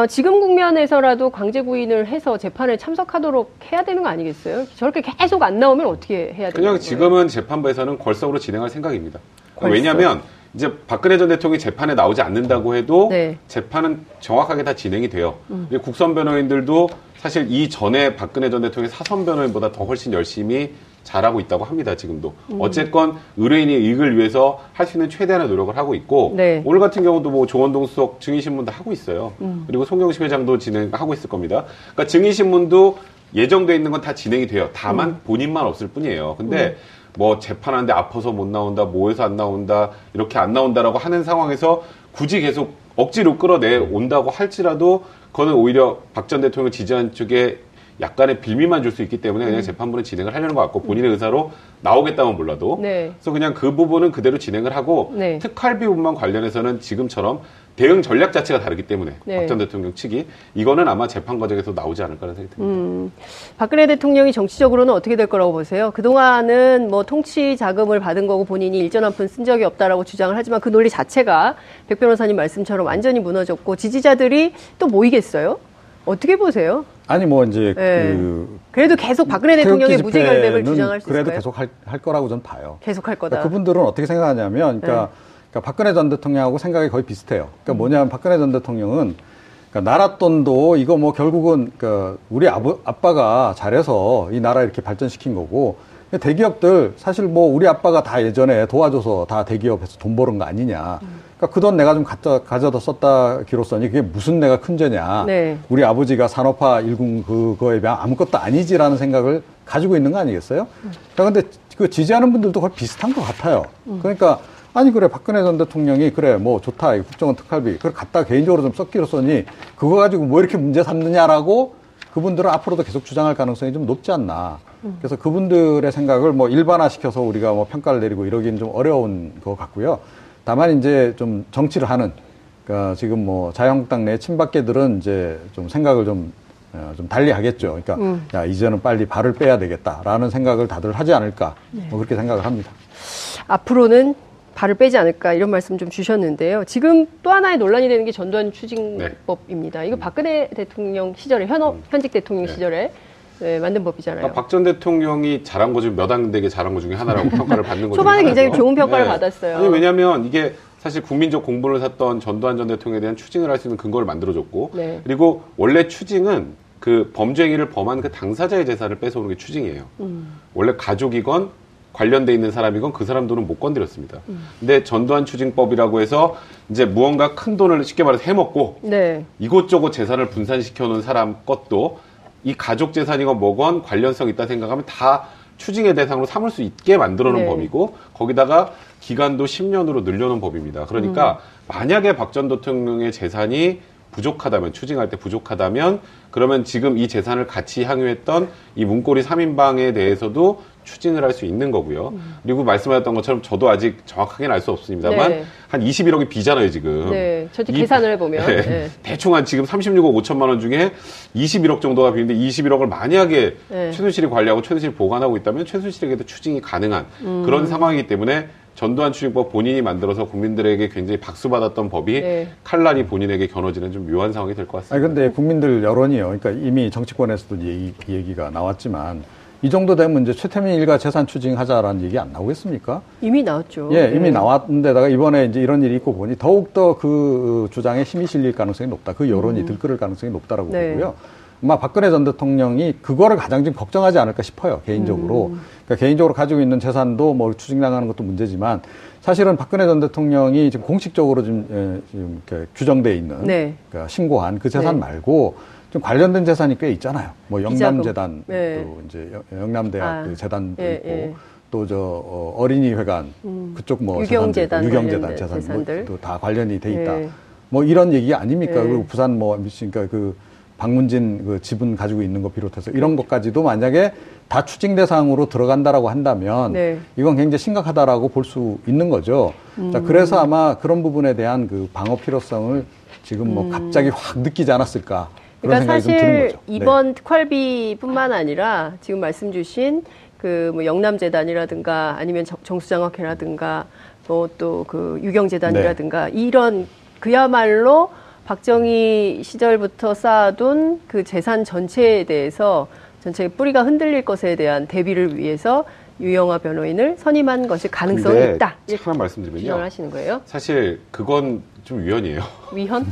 지금 국면에서라도 강제구인을 해서 재판에 참석하도록 해야 되는 거 아니겠어요? 저렇게 계속 안 나오면 어떻게 해야 되는 거예요? 그냥 지금은 재판부에서는 걸석으로 진행할 생각입니다. 걸석? 왜냐하면 이제 박근혜 전 대통령이 재판에 나오지 않는다고 해도 네. 재판은 정확하게 다 진행이 돼요. 국선 변호인들도 사실 이전에 박근혜 전 대통령의 사선 변호인보다 더 훨씬 열심히 잘하고 있다고 합니다. 지금도. 어쨌건 의뢰인의 이익을 위해서 할 수 있는 최대한의 노력을 하고 있고 네. 오늘 같은 경우도 뭐 조원동 수석 증인신문도 하고 있어요. 그리고 송경식 회장도 진행하고 있을 겁니다. 그러니까 증인신문도 예정돼 있는 건 다 진행이 돼요. 다만 본인만 없을 뿐이에요. 근데 뭐 재판하는데 아파서 못 나온다, 뭐해서 안 나온다, 이렇게 안 나온다라고 하는 상황에서 굳이 계속 억지로 끌어내온다고 할지라도 그거는 오히려 박 전 대통령 지지한 쪽에 약간의 빌미만 줄 수 있기 때문에 그냥 재판부는 진행을 하려는 것 같고, 본인의 의사로 나오겠다면 몰라도. 네. 그래서 그냥 그 부분은 그대로 진행을 하고, 네. 특활비 부분만 관련해서는 지금처럼 대응 전략 자체가 다르기 때문에, 네. 박 전 대통령 측이. 이거는 아마 재판 과정에서 나오지 않을까라는 생각이 듭니다. 박근혜 대통령이 정치적으로는 어떻게 될 거라고 보세요? 그동안은 뭐 통치 자금을 받은 거고 본인이 일전 한 푼 쓴 적이 없다라고 주장을 하지만 그 논리 자체가 백 변호사님 말씀처럼 완전히 무너졌고, 지지자들이 또 모이겠어요? 어떻게 보세요? 아니 뭐 이제 네. 그래도 계속 박근혜 대통령의 무죄 결백을 주장할 수 있을까요? 그래도 계속 할 거라고 저는 봐요. 계속 할 거다. 그러니까 그분들은 어떻게 생각하냐면, 그러니까, 네. 그러니까 박근혜 전 대통령하고 생각이 거의 비슷해요. 그러니까 뭐냐면 박근혜 전 대통령은 그러니까 나라 돈도 이거 뭐 결국은 그러니까 우리 아빠가 잘해서 이 나라 이렇게 발전시킨 거고, 대기업들 사실 뭐 우리 아빠가 다 예전에 도와줘서 다 대기업에서 돈 버는 거 아니냐. 그러니까 그 돈 내가 좀 가져다 썼다 기로써니 그게 무슨 내가 큰 죄냐. 네. 우리 아버지가 산업화 일군 그거에 비하면 아무것도 아니지라는 생각을 가지고 있는 거 아니겠어요? 그런데 그러니까 그 지지하는 분들도 거의 비슷한 것 같아요. 그러니까 아니 그래 박근혜 전 대통령이 그래 뭐 좋다 국정원 특활비 그걸 갖다 개인적으로 좀 썼기로써니 그거 가지고 뭐 이렇게 문제 삼느냐라고 그분들은 앞으로도 계속 주장할 가능성이 좀 높지 않나. 그래서 그분들의 생각을 뭐 일반화시켜서 우리가 뭐 평가를 내리고 이러기는 좀 어려운 것 같고요. 다만 이제 좀 정치를 하는, 그러니까 지금 뭐 자유한국당 내 친박계들은 이제 좀 생각을 좀 달리 하겠죠. 그러니까 야 이제는 빨리 발을 빼야 되겠다라는 생각을 다들 하지 않을까. 네. 뭐 그렇게 생각을 합니다. 앞으로는 발을 빼지 않을까 이런 말씀 좀 주셨는데요. 지금 또 하나의 논란이 되는 게 전두환 추징법입니다. 네. 이거 박근혜 대통령 시절에 현직 대통령 네. 시절에. 네, 만든 법이잖아요. 아, 박 전 대통령이 잘한 거 중 몇 안 되게 잘한 거 중에 하나라고 평가를 받는 거죠. 초반에 굉장히 좋은 평가를 네. 받았어요. 아니, 왜냐하면 이게 사실 국민적 공분을 샀던 전두환 전 대통령에 대한 추징을 할 수 있는 근거를 만들어줬고, 네. 그리고 원래 추징은 그 범죄 행위를 범한 그 당사자의 재산을 뺏어오는 게 추징이에요. 원래 가족이건 관련돼 있는 사람이건 그 사람들은 못 건드렸습니다. 근데 전두환 추징법이라고 해서 이제 무언가 큰 돈을 쉽게 말해서 해먹고 네. 이곳저곳 재산을 분산시켜 놓은 사람 것도 이 가족 재산이건 뭐건 관련성 있다 생각하면 다 추징의 대상으로 삼을 수 있게 만들어놓은 네. 법이고, 거기다가 기간도 10년으로 늘려놓은 법입니다. 그러니까 만약에 박 전 대통령의 재산이 부족하다면, 추징할 때 부족하다면, 그러면 지금 이 재산을 같이 향유했던 이 문고리 3인방에 대해서도 추징을 할 수 있는 거고요. 그리고 말씀하셨던 것처럼 저도 아직 정확하게는 알 수 없습니다만 네. 한 21억이 비잖아요, 지금. 네, 저도 계산을 해보면. 네. 네. 대충 한 지금 36억 5천만 원 중에 21억 정도가 비는데 21억을 만약에 네. 최순실이 관리하고 최순실이 보관하고 있다면 최순실에게도 추징이 가능한 그런 상황이기 때문에 전두환 추징법 본인이 만들어서 국민들에게 굉장히 박수받았던 법이 네. 칼날이 본인에게 겨눠지는 좀 묘한 상황이 될 것 같습니다. 아니, 근데 국민들 여론이요. 그러니까 이미 정치권에서도 얘기가 나왔지만 이 정도 되면 이제 최태민 일가 재산 추징하자라는 얘기 안 나오겠습니까? 이미 나왔죠. 예, 이미 나왔는데다가 이번에 이제 이런 일이 있고 보니 더욱더 그 주장에 힘이 실릴 가능성이 높다. 그 여론이 들끓을 가능성이 높다라고 네. 보고요. 아마 박근혜 전 대통령이 그거를 가장 좀 걱정하지 않을까 싶어요, 개인적으로. 그러니까 개인적으로 가지고 있는 재산도 뭐 추징당하는 것도 문제지만 사실은 박근혜 전 대통령이 지금 공식적으로 지금 이렇게 규정돼 있는 네. 그러니까 신고한 그 재산 네. 말고 좀 관련된 재산이 꽤 있잖아요. 뭐 영남재단, 네. 또 이제 영남대학 아, 재단도 예, 있고 예. 또 저 어린이회관 그쪽 뭐 유경재단, 유경재단 재산들 뭐 다 관련이 돼 있다. 예. 뭐 이런 얘기 아닙니까? 예. 그리고 부산 뭐 그러니까 그 박문진 그 지분 가지고 있는 거 비롯해서 이런 것까지도 만약에 다 추징 대상으로 들어간다라고 한다면 네. 이건 굉장히 심각하다라고 볼 수 있는 거죠. 자, 그래서 아마 그런 부분에 대한 그 방어 필요성을 지금 뭐 갑자기 확 느끼지 않았을까. 그런 그러니까 생각이 사실 좀 드는 거죠. 이번 네. 특활비뿐만 아니라 지금 말씀 주신 그 뭐 영남재단이라든가 아니면 정수장학회라든가 뭐 또 그 유경재단이라든가 네. 이런 그야말로 박정희 시절부터 쌓아둔 그 재산 전체에 대해서 전체의 뿌리가 흔들릴 것에 대한 대비를 위해서 유영하 변호인을 선임한 것이 가능성이 있다. 잠깐 말씀드리면요. 주장을 하시는 거예요? 사실 그건 좀 위헌이에요. 위헌?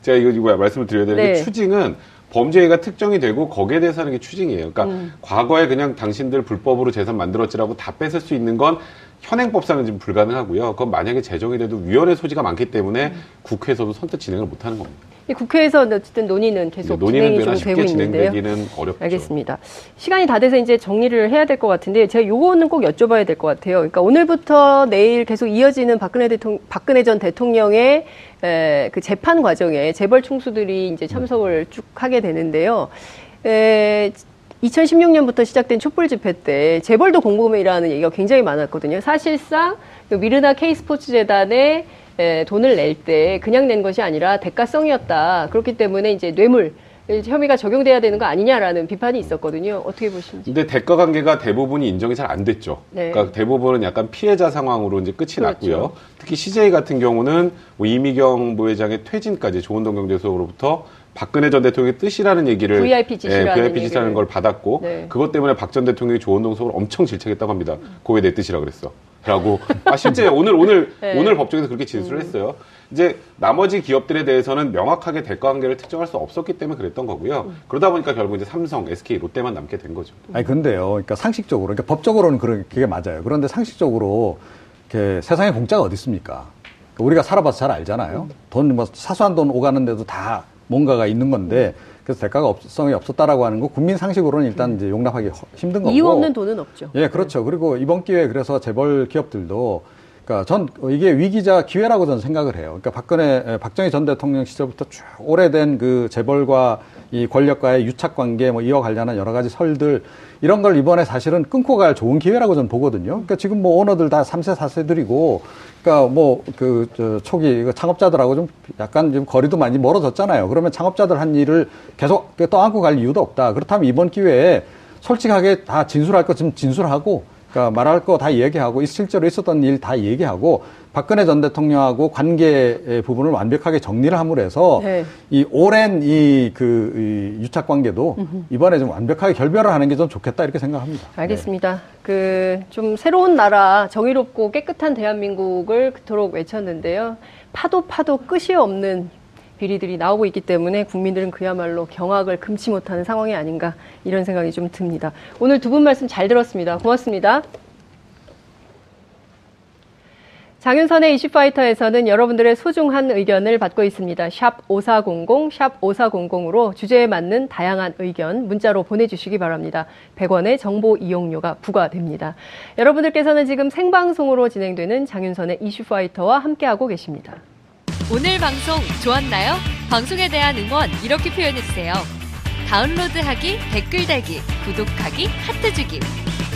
제가 이거 말씀을 드려야 되는 네. 게 추징은 범죄가 특정이 되고 거기에 대해서 하는 게 추징이에요. 그러니까 과거에 그냥 당신들 불법으로 재산 만들었지라고 다 뺏을 수 있는 건 현행법상은 지금 불가능하고요. 그건 만약에 제정이 돼도 위헌의 소지가 많기 때문에 국회에서도 선뜻 진행을 못하는 겁니다. 국회에서 어쨌든 논의는 계속 논의는 진행이 좀 되고 있는데요. 진행되기는 어렵죠. 알겠습니다. 시간이 다 돼서 이제 정리를 해야 될 것 같은데 제가 요거는 꼭 여쭤봐야 될 것 같아요. 그러니까 오늘부터 내일 계속 이어지는 박근혜 전 대통령의 그 재판 과정에 재벌 총수들이 이제 참석을 쭉 하게 되는데요. 2016년부터 시작된 촛불 집회 때 재벌도 공범이라는 얘기가 굉장히 많았거든요. 사실상 미르나 K스포츠 재단에 돈을 낼 때 그냥 낸 것이 아니라 대가성이었다. 그렇기 때문에 이제 뇌물 혐의가 적용돼야 되는 거 아니냐라는 비판이 있었거든요. 어떻게 보시는지. 근데 대가 관계가 대부분이 인정이 잘 안 됐죠. 네. 그러니까 대부분은 약간 피해자 상황으로 이제 끝이 났고요. 특히 CJ 같은 경우는 뭐 이미경 부회장의 퇴진까지 조은동 경제수석으로부터 박근혜 전 대통령의 뜻이라는 얘기를 VIP 지시라는 걸 받았고 네. 그것 때문에 박 전 대통령이 조은동 수석을 엄청 질책했다고 합니다. 그게 내 뜻이라 그랬어. 라고. 아, 실제 오늘 법정에서 그렇게 진술을 했어요. 이제 나머지 기업들에 대해서는 명확하게 대가 관계를 특정할 수 없었기 때문에 그랬던 거고요. 그러다 보니까 결국 이제 삼성, SK, 롯데만 남게 된 거죠. 아니 근데요. 그러니까 상식적으로, 그러니까 법적으로는 그게 맞아요. 그런데 상식적으로 이렇게 세상에 공짜가 어디 있습니까? 그러니까 우리가 살아봐서 잘 알잖아요. 돈 뭐 사소한 돈 오가는데도 다 뭔가가 있는 건데. 그래서 대가가 없었다라고 하는 거 국민 상식으로는 일단 이제 용납하기 힘든 거고. 이유 없는 돈은 없죠. 예, 그렇죠. 그리고 이번 기회에 그래서 재벌 기업들도 그러니까 전 이게 위기자 기회라고 저는 생각을 해요. 그러니까 박정희 전 대통령 시절부터 쭉 오래된 그 재벌과 이 권력과의 유착 관계 뭐 이와 관련한 여러 가지 설들 이런 걸 이번에 사실은 끊고 갈 좋은 기회라고 저는 보거든요. 그러니까 지금 뭐 오너들 다 3세, 4세들이고 그러니까 뭐 그 초기 창업자들하고 좀 약간 좀 거리도 많이 멀어졌잖아요. 그러면 창업자들 한 일을 계속 떠안고 갈 이유도 없다. 그렇다면 이번 기회에 솔직하게 다 진술할 것 지금 진술하고 그러니까 말할 거 다 얘기하고 실제로 있었던 일 다 얘기하고 박근혜 전 대통령하고 관계 부분을 완벽하게 정리를 함으로 해서 네. 이 오랜 이 유착 관계도 이번에 좀 완벽하게 결별을 하는 게 좀 좋겠다 이렇게 생각합니다. 알겠습니다. 네. 그 좀 새로운 나라 정의롭고 깨끗한 대한민국을 그토록 외쳤는데요. 파도 끝이 없는 비리들이 나오고 있기 때문에 국민들은 그야말로 경악을 금치 못하는 상황이 아닌가 이런 생각이 좀 듭니다. 오늘 두 분 말씀 잘 들었습니다. 고맙습니다. 장윤선의 이슈파이터에서는 여러분들의 소중한 의견을 받고 있습니다. 샵 5400, 샵 5400으로 주제에 맞는 다양한 의견 문자로 보내주시기 바랍니다. 100원의 정보 이용료가 부과됩니다. 여러분들께서는 지금 생방송으로 진행되는 장윤선의 이슈파이터와 함께하고 계십니다. 오늘 방송 좋았나요? 방송에 대한 응원 이렇게 표현해주세요. 다운로드하기, 댓글 달기, 구독하기, 하트 주기.